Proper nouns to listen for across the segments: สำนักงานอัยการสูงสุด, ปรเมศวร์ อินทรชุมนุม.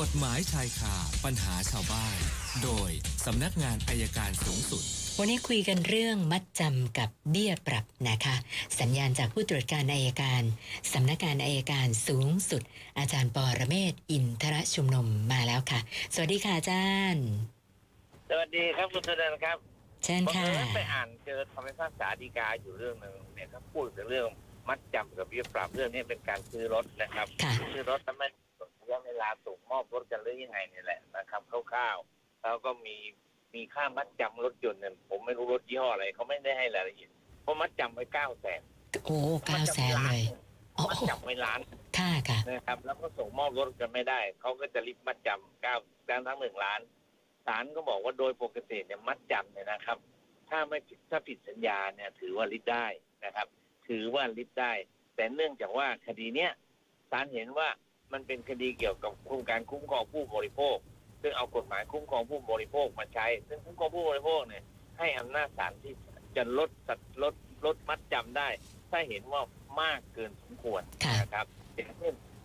กฎหมายชายคาปัญหาชาวบ้านโดยสำนักงานอัยการสูงสุดวันนี้คุยกันเรื่องมัดจำกับเบี้ยปรับนะคะสัญญาณจากผู้ตรวจการอัยการสำนักงานอัยการสูงสุดอาจารย์ปรเมศวร์อินทรชุมนุมมาแล้วค่ะสวัสดีค่ะอาจารย์สวัสดีครับคุณธนาครับเชิญค่ะผมไปอ่านเจอคำพิพากษาฎีกาอยู่เรื่องนึงเนี่ยครับพูดถึงเรื่องมัดจำกับเบี้ยปรับเรื่องนี้เป็นการซื้อรถนะครับซื้อรถทำไมระยะเวลาส่งมอบรถกันหรือยังไงนี่แหละนะครับคร่าวๆแล้วก็มีค่ามัดจำรถยนต์เนี่ยผมไม่รู้รถยี่ห้ออะไรเขาไม่ได้ให้รายละเอียดเพราะมัดจำไป900,000โอ้900,000เลยมัดจำไปล้านค่าค่ะนะครับแล้วก็ส่งมอบรถกันไม่ได้เขาก็จะริบมัดจำทั้ง1 ล้านศาลก็บอกว่าโดยปกติเนี่ยมัดจำเนี่ยนะครับถ้าผิดสัญญาเนี่ยถือว่าริบได้นะครับถือว่าริบได้แต่เนื่องจากว่าคดีเนี้ยศาลเห็นว่ามันเป็นคดีเกี่ยวกับโครงการคุ้มครองผู้บริโภคซึ่งเอากฎหมายคุ้มครองผู้บริโภคมาใช้ซึ่งคุ้มครองผู้บริโภคเนี่ยให้อำนาจศาลที่จะลดมัดจำได้ถ้าเห็นว่ามากเกินสมควรนะครับอ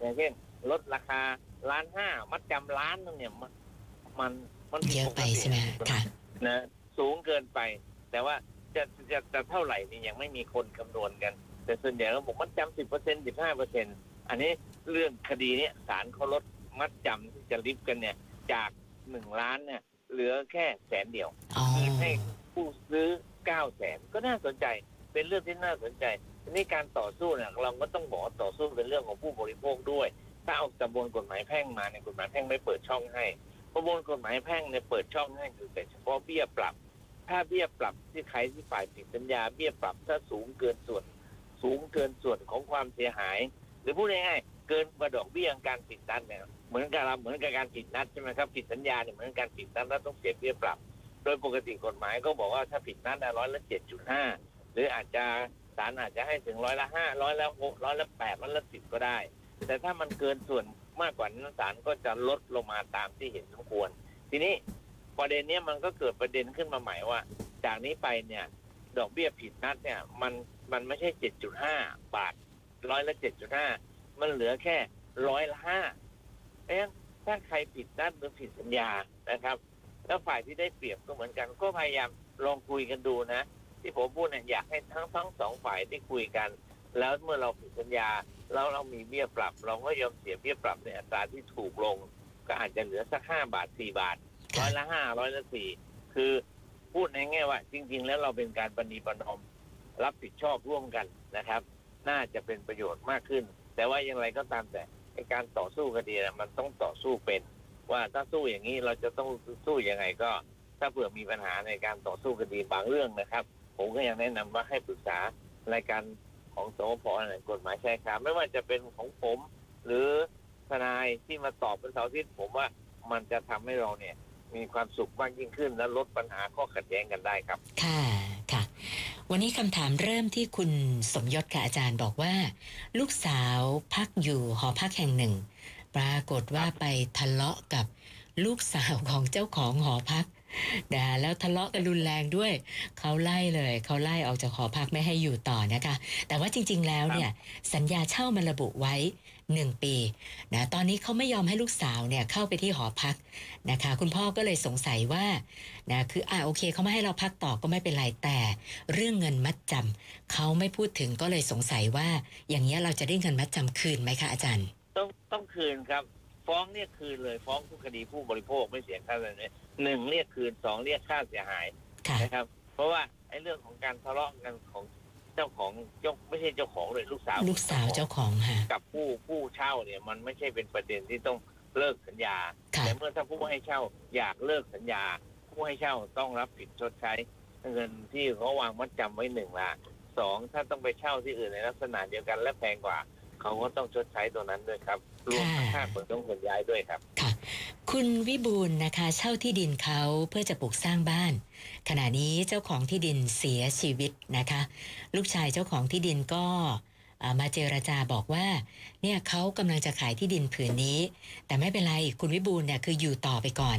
ย่างเช่นลดราคา1.5 ล้านมัดจำ1,000,000เนี่ยมันเยอะไปใช่ไหมค่ะนะสูงเกินไปแต่ว่าจะเท่าไหร่นี่ยังไม่มีคนคำนวณกันแต่ส่วนใหญ่เราบอกมัดจำ 10% 15% อันนี้เรื่องคดีนี้ศาลเขาลดมัดจำที่จะริบกันเนี่ยจาก1 ล้านเนี่ยเหลือแค่100,000คืนให้ผู้ซื้อ900,000ก็น่าสนใจเป็นเรื่องที่น่าสนใจในการต่อสู้เนี่ยเราก็ต้องบอกต่อสู้เป็นเรื่องของผู้บริโภคด้วยถ้าเอากระบวนกฎหมายแพ่งมาในกฎหมายแพ่งไม่เปิดช่องให้กระบวนกฎหมายแพ่งเนี่ยเปิดช่องให้อยู่แต่เฉพาะเบี้ยปรับถ้าเบี้ยปรับที่ใครที่ฝ่ายผิดสัญญาเบี้ยปรับถ้าสูงเกินส่วนของความเสียหายหรือพูดง่ายๆเกินกว่าดอกเบี้ยการติดนัดเนี่ยเหมือนกับการติดนัดใช่ไหมครับผิดสัญญาเนี่ยเหมือนการติดนัดแล้วต้องเสียเบี้ยปรับโดยปกติกฎหมายก็บอกว่าถ้าผิดนัดได้107.5หรืออาจจะศาลอาจจะให้ถึง105106108110ก็ได้แต่ถ้ามันเกินส่วนมากกว่านั้นศาลก็จะลดลงมาตามที่เห็นสมควรทีนี้ประเด็นนี้มันก็เกิดประเด็นขึ้นมาใหม่ว่าจากนี้ไปเนี่ยดอกเบี้ยผิดนัดเนี่ยมันไม่ใช่ 7.5 บาท107.5มันเหลือแค่105เพราะฉะนั้นถ้าใครผิดนัดหรือผิดสัญญานะครับแล้วฝ่ายที่ได้เปรียบก็เหมือนกันก็พยายามลองคุยกันดูนะที่ผมพูดเนี่ยอยากให้ทั้งสองฝ่ายที่คุยกันแล้วเมื่อเราผิดสัญญาแล้วเรามีเบี้ยปรับเราก็ยอมเสียเบี้ยปรับในอัตราที่ถูกลงก็อาจจะเหลือสัก5 บาท4 บาท105104คือพูดในแง่ว่าจริงๆแล้วเราเป็นการปณีประนอมรับผิดชอบร่วมกันนะครับน่าจะเป็นประโยชน์มากขึ้นแต่ว่าอย่างไรก็ตามแต่การต่อสู้คดีนะมันต้องต่อสู้เป็นว่าถ้าสู้อย่างนี้เราจะต้องสู้ยังไงก็ถ้าเผื่อมีปัญหาในการต่อสู้คดีบางเรื่องนะครับผมก็ยังแนะนำว่าให้ปรึกษารายการของสพกฎหมายชายคาไม่ว่าจะเป็นของผมหรือทนายที่มาตอบเป็นเสาร์อาทิตย์ผมว่ามันจะทำให้เราเนี่ยมีความสุขมากยิ่งขึ้นและลดปัญหาข้อขัดแย้งกันได้ครับค่ะค่ะวันนี้คำถามเริ่มที่คุณสมยศค่ะอาจารย์บอกว่าลูกสาวพักอยู่หอพักแห่งหนึ่งปรากฏว่าไปทะเลาะกับลูกสาวของเจ้าของหอพักด่าแล้วทะเลาะกันรุนแรงด้วยเขาไล่ออกจากหอพักไม่ให้อยู่ต่อนะคะแต่ว่าจริงๆแล้วเนี่ยสัญญาเช่ามันระบุไว้1 ปีนะตอนนี้เขาไม่ยอมให้ลูกสาวเนี่ยเข้าไปที่หอพักนะคะคุณพ่อก็เลยสงสัยว่านะคือโอเคเขาไม่ให้เราพักต่อก็ไม่เป็นไรแต่เรื่องเงินมัดจำเขาไม่พูดถึงก็เลยสงสัยว่าอย่างเงี้ยเราจะได้เงินมัดจำคืนไหมคะอาจารย์ต้องคืนครับฟ้องเรียกคืนเลยฟ้องทุกคดีผู้บริโภคไม่เสียค่าอะไรเนี่ย1เรียกคืน2เรียกค่าเสียหายนะครับเพราะว่าไอ้เรื่องของการทะเลาะกันของเจ้าของไม่ใช่เจ้าของเลยลูกสาวเจ้าของค่ะกับผู้เช่าเนี่ยมันไม่ใช่เป็นประเด็นที่ต้องเลิกสัญญาแต่เมื่อถ้าผู้ให้เช่าอยากเลิกสัญญาผู้ให้เช่าต้องรับผิดชดใช้เงินที่เขาวางมัดจำไว้1 ล้าน2ถ้าต้องไปเช่าที่อื่นในลักษณะเดียวกันและแพงกว่าเขาก็ต้องชดใช้ตัวนั้นด้วยครับรวมทั้งค่าขนส่งขนย้ายด้วยครับค่ะคุณวิบูลย์นะคะเช่าที่ดินเขาเพื่อจะปลูกสร้างบ้านขณะนี้เจ้าของที่ดินเสียชีวิตนะคะลูกชายเจ้าของที่ดินก็มาเจรจาบอกว่าเนี่ยเขากำลังจะขายที่ดินผืนนี้แต่ไม่เป็นไรคุณวิบูลย์เนี่ยคืออยู่ต่อไปก่อน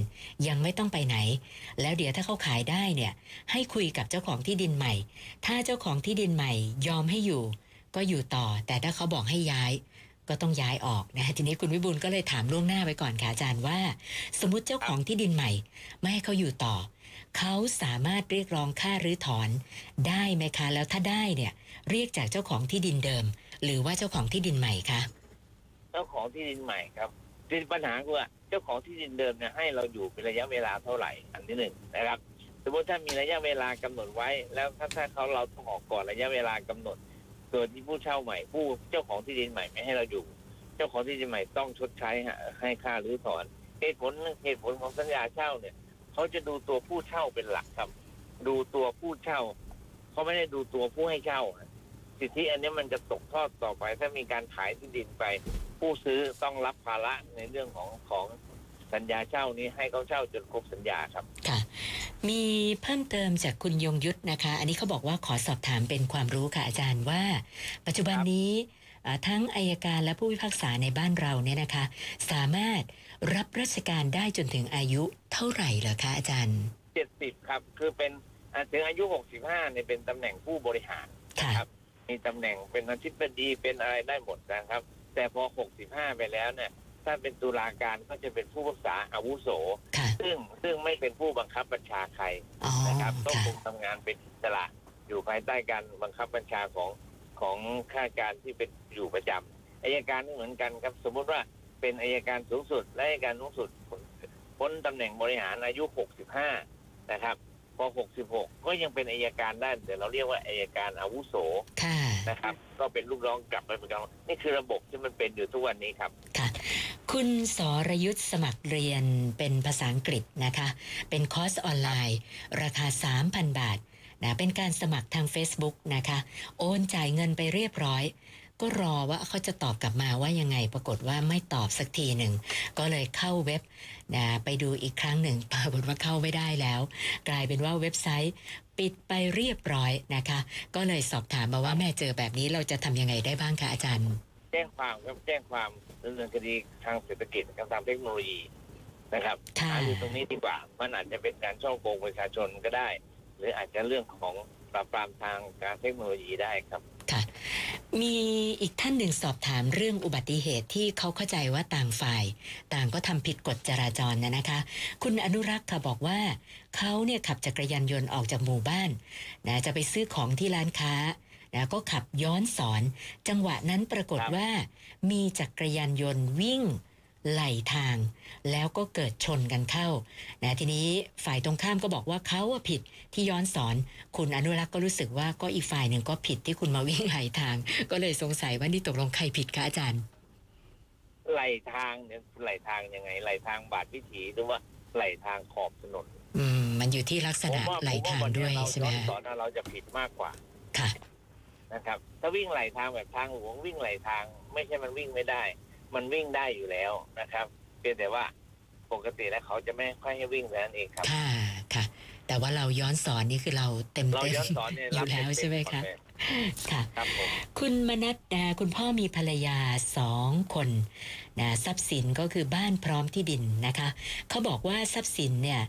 ยังไม่ต้องไปไหนแล้วเดี๋ยวถ้าเขาขายได้เนี่ยให้คุยกับเจ้าของที่ดินใหม่ถ้าเจ้าของที่ดินใหม่ยอมให้อยู่ก็อยู่ต่อแต่ถ้าเขาบอกให้ย้าย ก็ต้องย้ายออกนะทีนี้คุณวิบูลย์ก็เลยถามล่วงหน้าไว้ก่อนค่ะอาจารย์ว่าสมมติเจ้าของที่ดินใหม่ไม่ให้เขาอยู่ต่อเขาสามารถเรียกร้องค่ารื้อถอนได้ไหมคะแล้วถ้าได้เนี่ยเรียกจากเจ้าของที่ดินเดิมหรือว่าเจ้าของที่ดินใหม่คะเจ้าของที่ดินใหม่ครับที่ปัญหาคือเจ้าของที่ดินเดิมเนี่ยให้เราอยู่เป็นระยะเวลาเท่าไหร่อันที่หนึ่งนะครับสมมติถ้ามีระยะเวลากำหนดไว้แล้วถ้าเขาเราต้องออกก่อนระยะเวลากำหนดโดยที่ผู้เช่าใหม่ผู้เจ้าของที่ดินใหม่ไม่ให้เราอยู่เจ้าของที่ดินใหม่ต้องชดใช้ให้ค่ารื้อถอนเหตุผลของสัญญาเช่าเนี่ยเขาจะดูตัวผู้เช่าเป็นหลักครับดูตัวผู้เช่าเขาไม่ได้ดูตัวผู้ให้เช่าสิทธิอันนี้มันจะตกทอดต่อไปถ้ามีการขายที่ดินไปผู้ซื้อต้องรับภาระในเรื่องของสัญญาเช่านี้ให้เขาเช่าจนครบสัญญาครับค่ะมีเพิ่มเติมจากคุณยงยุทธนะคะอันนี้เขาบอกว่าขอสอบถามเป็นความรู้ค่ะอาจารย์ว่าปัจจุบันนี้ทั้งอัยการและผู้พิพากษาในบ้านเราเนี่ยนะคะสามารถรับราชการได้จนถึงอายุเท่าไหร่เหรอคะอาจารย์70ครับคือเป็นถึงอายุ65เนี่ยเป็นตำแหน่งผู้บริหารครับมีตำแหน่งเป็นอธิบดีเป็นอะไรได้หมดนะครับแต่พอ65ไปแล้วเนี่ยถ้าเป็นตุลาการก็จะเป็นผู้พิพากษาอาวุโสซึ่งไม่เป็นผู้บังคับบัญชาใครนะครับต้องคงทำงานเป็นอิสระอยู่ภายใต้การบังคับบัญชาของข้าราชการที่เป็นอยู่ประจำอัยการเหมือนกันครับสมมติว่าเป็นอัยการสูงสุดและอัยการสูงสุดพ้นตำแหน่งบริหารอายุ65นะครับพอ66ก็ยังเป็นอัยการได้แต่เราเรียกว่าอัยการอาวุโสนะครับก็เป็นลูกน้องกลับไปเหมือนกันนี่คือระบบที่มันเป็นอยู่ทุกวันนี้ครับค่ะคุณสรยุทธสมัครเรียนเป็นภาษาอังกฤษนะคะเป็นคอร์สออนไลน์ราคา 3,000 บาทนะเป็นการสมัครทาง Facebook นะคะโอนจ่ายเงินไปเรียบร้อยก็รอว่าเขาจะตอบกลับมาว่ายังไงปรากฏว่าไม่ตอบสักทีหนึ่งก็เลยเข้าเว็บนะไปดูอีกครั้งหนึ่งปรากฏว่าเข้าไม่ได้แล้วกลายเป็นว่าเว็บไซต์ปิดไปเรียบร้อยนะคะก็เลยสอบถามมาว่าแม่เจอแบบนี้เราจะทำยังไงได้บ้างคะอาจารย์แจ้งความครับแจ้งความดำเนินคดีทางเศรษฐกิจทางเทคโนโลยีนะครับหาดูตรงนี้ดีกว่ามันอาจจะเป็นการช่อโกงประชาชนก็ได้หรืออาจจะเรื่องของปราบปรามทางการเทคโนโลยีได้ครับค่ะมีอีกท่านหนึ่งสอบถามเรื่องอุบัติเหตุที่เขาเข้าใจว่าต่างฝ่ายต่างก็ทำผิดกฎจราจรนะคะคุณอนุรักษ์ค่ะบอกว่าเขาเนี่ยขับจักรยานยนต์ออกจากหมู่บ้านนะจะไปซื้อของที่ร้านค้านะก็ขับย้อนสอนจังหวะนั้นปรากฏว่ามีจักรยานยนต์วิ่งไหลทางแล้วก็เกิดชนกันเข้านะทีนี้ฝ่ายตรงข้ามก็บอกว่าเขาผิดที่ย้อนสอนคุณอนุรักษ์ก็รู้สึกว่าก็อีกฝ่ายหนึ่งก็ผิดที่คุณมาวิ่งไหลทางก็เลยสงสัยว่านี่ตกลงใครผิดคะอาจารย์ไหลทางเนี่ยไหลทางยังไงไหลทางบาดวิถีหรือว่าไหลทางขอบถนนมันอยู่ที่ลักษณะไหลทางด้วยใช่ไหมย้อนสอนเราจะผิดมากกว่าค่ะนะครับถ้าวิ่งไหลทางแบบทางหลวงวิ่งไหลทางไม่ใช่มันวิ่งไม่ได้มันวิ่งได้อยู่แล้วนะครับเพียงแต่ว่าปกติแล้วเขาจะไม่ค่อยให้วิ่งแต่นั่นเองครับค่ะค่ะแต่ว่าเราย้อนสอนนี่คือเราเต็มเราย้อนสอนอยู่แล้วใช่ไหมคะค่ะคุณมนัสคุณพ่อมีภรรยา2 คนนะทรัพย์สินก็คือบ้านพร้อมที่ดินนะคะเขาบอกว่าทรัพย์สินเนี่ย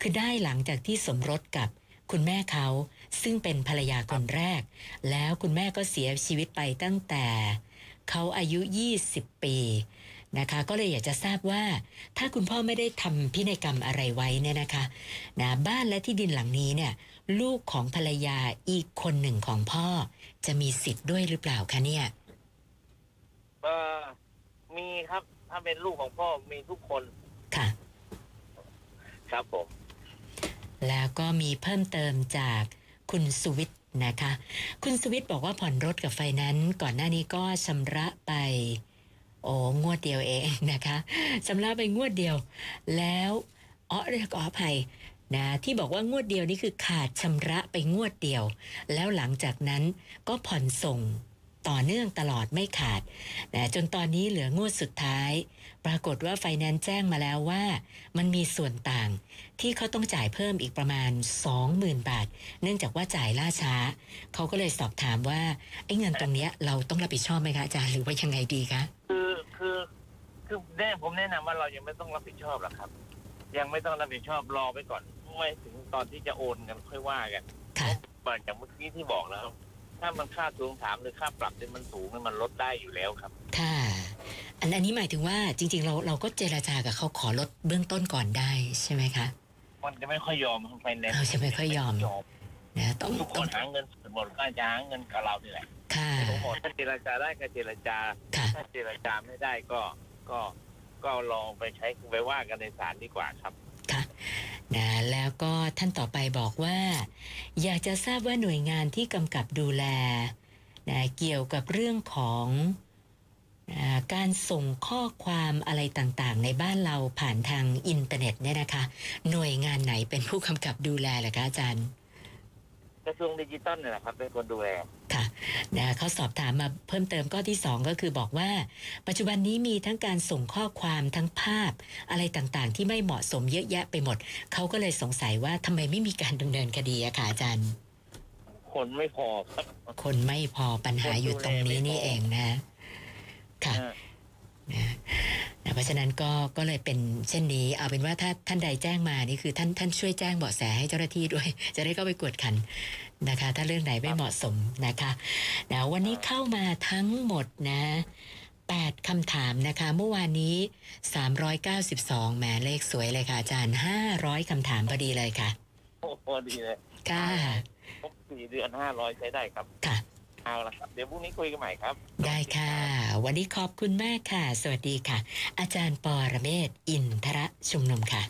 คือได้หลังจากที่สมรสกับคุณแม่เขาซึ่งเป็นภรรยาคนแรกแล้วคุณแม่ก็เสียชีวิตไปตั้งแต่เขาอายุ20ปีนะคะก็เลยอยากจะทราบว่าถ้าคุณพ่อไม่ได้ทำพินัยกรรมอะไรไว้เนี่ยนะคะนะบ้านและที่ดินหลังนี้เนี่ยลูกของภรรยาอีกคนหนึ่งของพ่อจะมีสิทธิ์ด้วยหรือเปล่าคะเนี่ยมีครับถ้าเป็นลูกของพ่อมีทุกคนค่ะครับผมแล้วก็มีเพิ่มเติมจากคุณสุวิทย์นะคะคุณสุวิทย์บอกว่าผ่อนรถกับไฟแนนซ์ก่อนหน้านี้ก็ชำระไปงวดเดียวเองนะคะชำระไปงวดเดียวแล้วเรียกขออภัยนะที่บอกว่างวดเดียวนี่คือขาดชำระไปงวดเดียวแล้วหลังจากนั้นก็ผ่อนส่งต่อเนื่องตลอดไม่ขาดนะจนตอนนี้เหลืองวดสุดท้ายปรากฏว่าไฟแนนซ์แจ้งมาแล้วว่ามันมีส่วนต่างที่เขาต้องจ่ายเพิ่มอีกประมาณ 20,000 บาทเนื่องจากว่าจ่ายล่าช้าเขาก็เลยสอบถามว่าไอ้เงินตรงเนี้ยเราต้องรับผิดชอบไหมคะอาจารย์หรือว่ายังไงดีคะคือผมแนะนำว่าเรายังไม่ต้องรับผิดชอบหรอกครับยังไม่ต้องรับผิดชอบรอไปก่อนไม่ถึงตอนที่จะโอนกันค่อยว่ากันเหมือนอย่างเมื่อกี้ที่บอกแล้วถ้ามันค่าทวงถามหรือค่าปรับเนี่ยมันสูงมันลดได้อยู่แล้วครับค่ะ อันนี้หมายถึงว่าจริงๆเราก็เจรจากับเขาขอลดเบื้องต้นก่อนได้ใช่ไหมคะมันจะไม่ค่อยยอมไฟแนนซ์จะไม่ค่อยยอมนะต้องทุกคนหาเงินส่วนหมดก็จะหาเงินกับเรานี่แหละค่ะถ้าเจรจาได้ก็เจรจาถ้าเจรจาไม่ได้ก็ลองไปใช้ไปว่ากันในศาลดีกว่าครับค่ะนะแล้วก็ท่านต่อไปบอกว่าอยากจะทราบว่าหน่วยงานที่กำกับดูแลนะเกี่ยวกับเรื่องของการส่งข้อความอะไรต่างๆในบ้านเราผ่านทางอินเทอร์เน็ตเนี่ยนะคะหน่วยงานไหนเป็นผู้กำกับดูแลล่ะคะอาจารย์กระทรวงดิจิตอลเนี่ยแหละครับเป็นคนดูแลค่ะนะเขาสอบถามมาเพิ่มเติมข้อที่2ก็คือบอกว่าปัจจุบันนี้มีทั้งการส่งข้อความทั้งภาพอะไรต่างๆที่ไม่เหมาะสมเยอะแยะไปหมดเขาก็เลยสงสัยว่าทำไมไม่มีการดำเนินคดีอะค่ะอาจารย์คนไม่พอคนไม่พอปัญหาอยู่ตรงนี้นี่เองนะค่ะนะเพราะฉะนั้นก็เลยเป็นเช่นนี้เอาเป็นว่าถ้าท่านใดแจ้งมานี่คือท่านช่วยแจ้งเบาะแสให้เจ้าหน้าที่ด้วยจะได้เข้าไปกวดขันนะคะถ้าเรื่องไหนไม่เหมาะสมนะคะนะวันนี้เข้ามาทั้งหมดนะ8คำถามนะคะเมื่อวานนี้392แหมเลขสวยเลยค่ะอาจารย์500คำถามพอดีเลยค่ะโอ้พอดีเลยค่ะครบ4เดือน500ใช้ได้ครับค่ะเอาละครับเดี๋ยวพรุ่งนี้คุยกันใหม่ครับได้ค่ะวันนี้ขอบคุณมากค่ะสวัสดีค่ะอาจารย์ปรเมศวร์อินทรชุมนุมค่ะ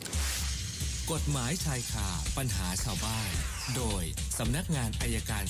กฎหมายชายคาปัญหาชาวบ้านโดยสำนักงานอัยการ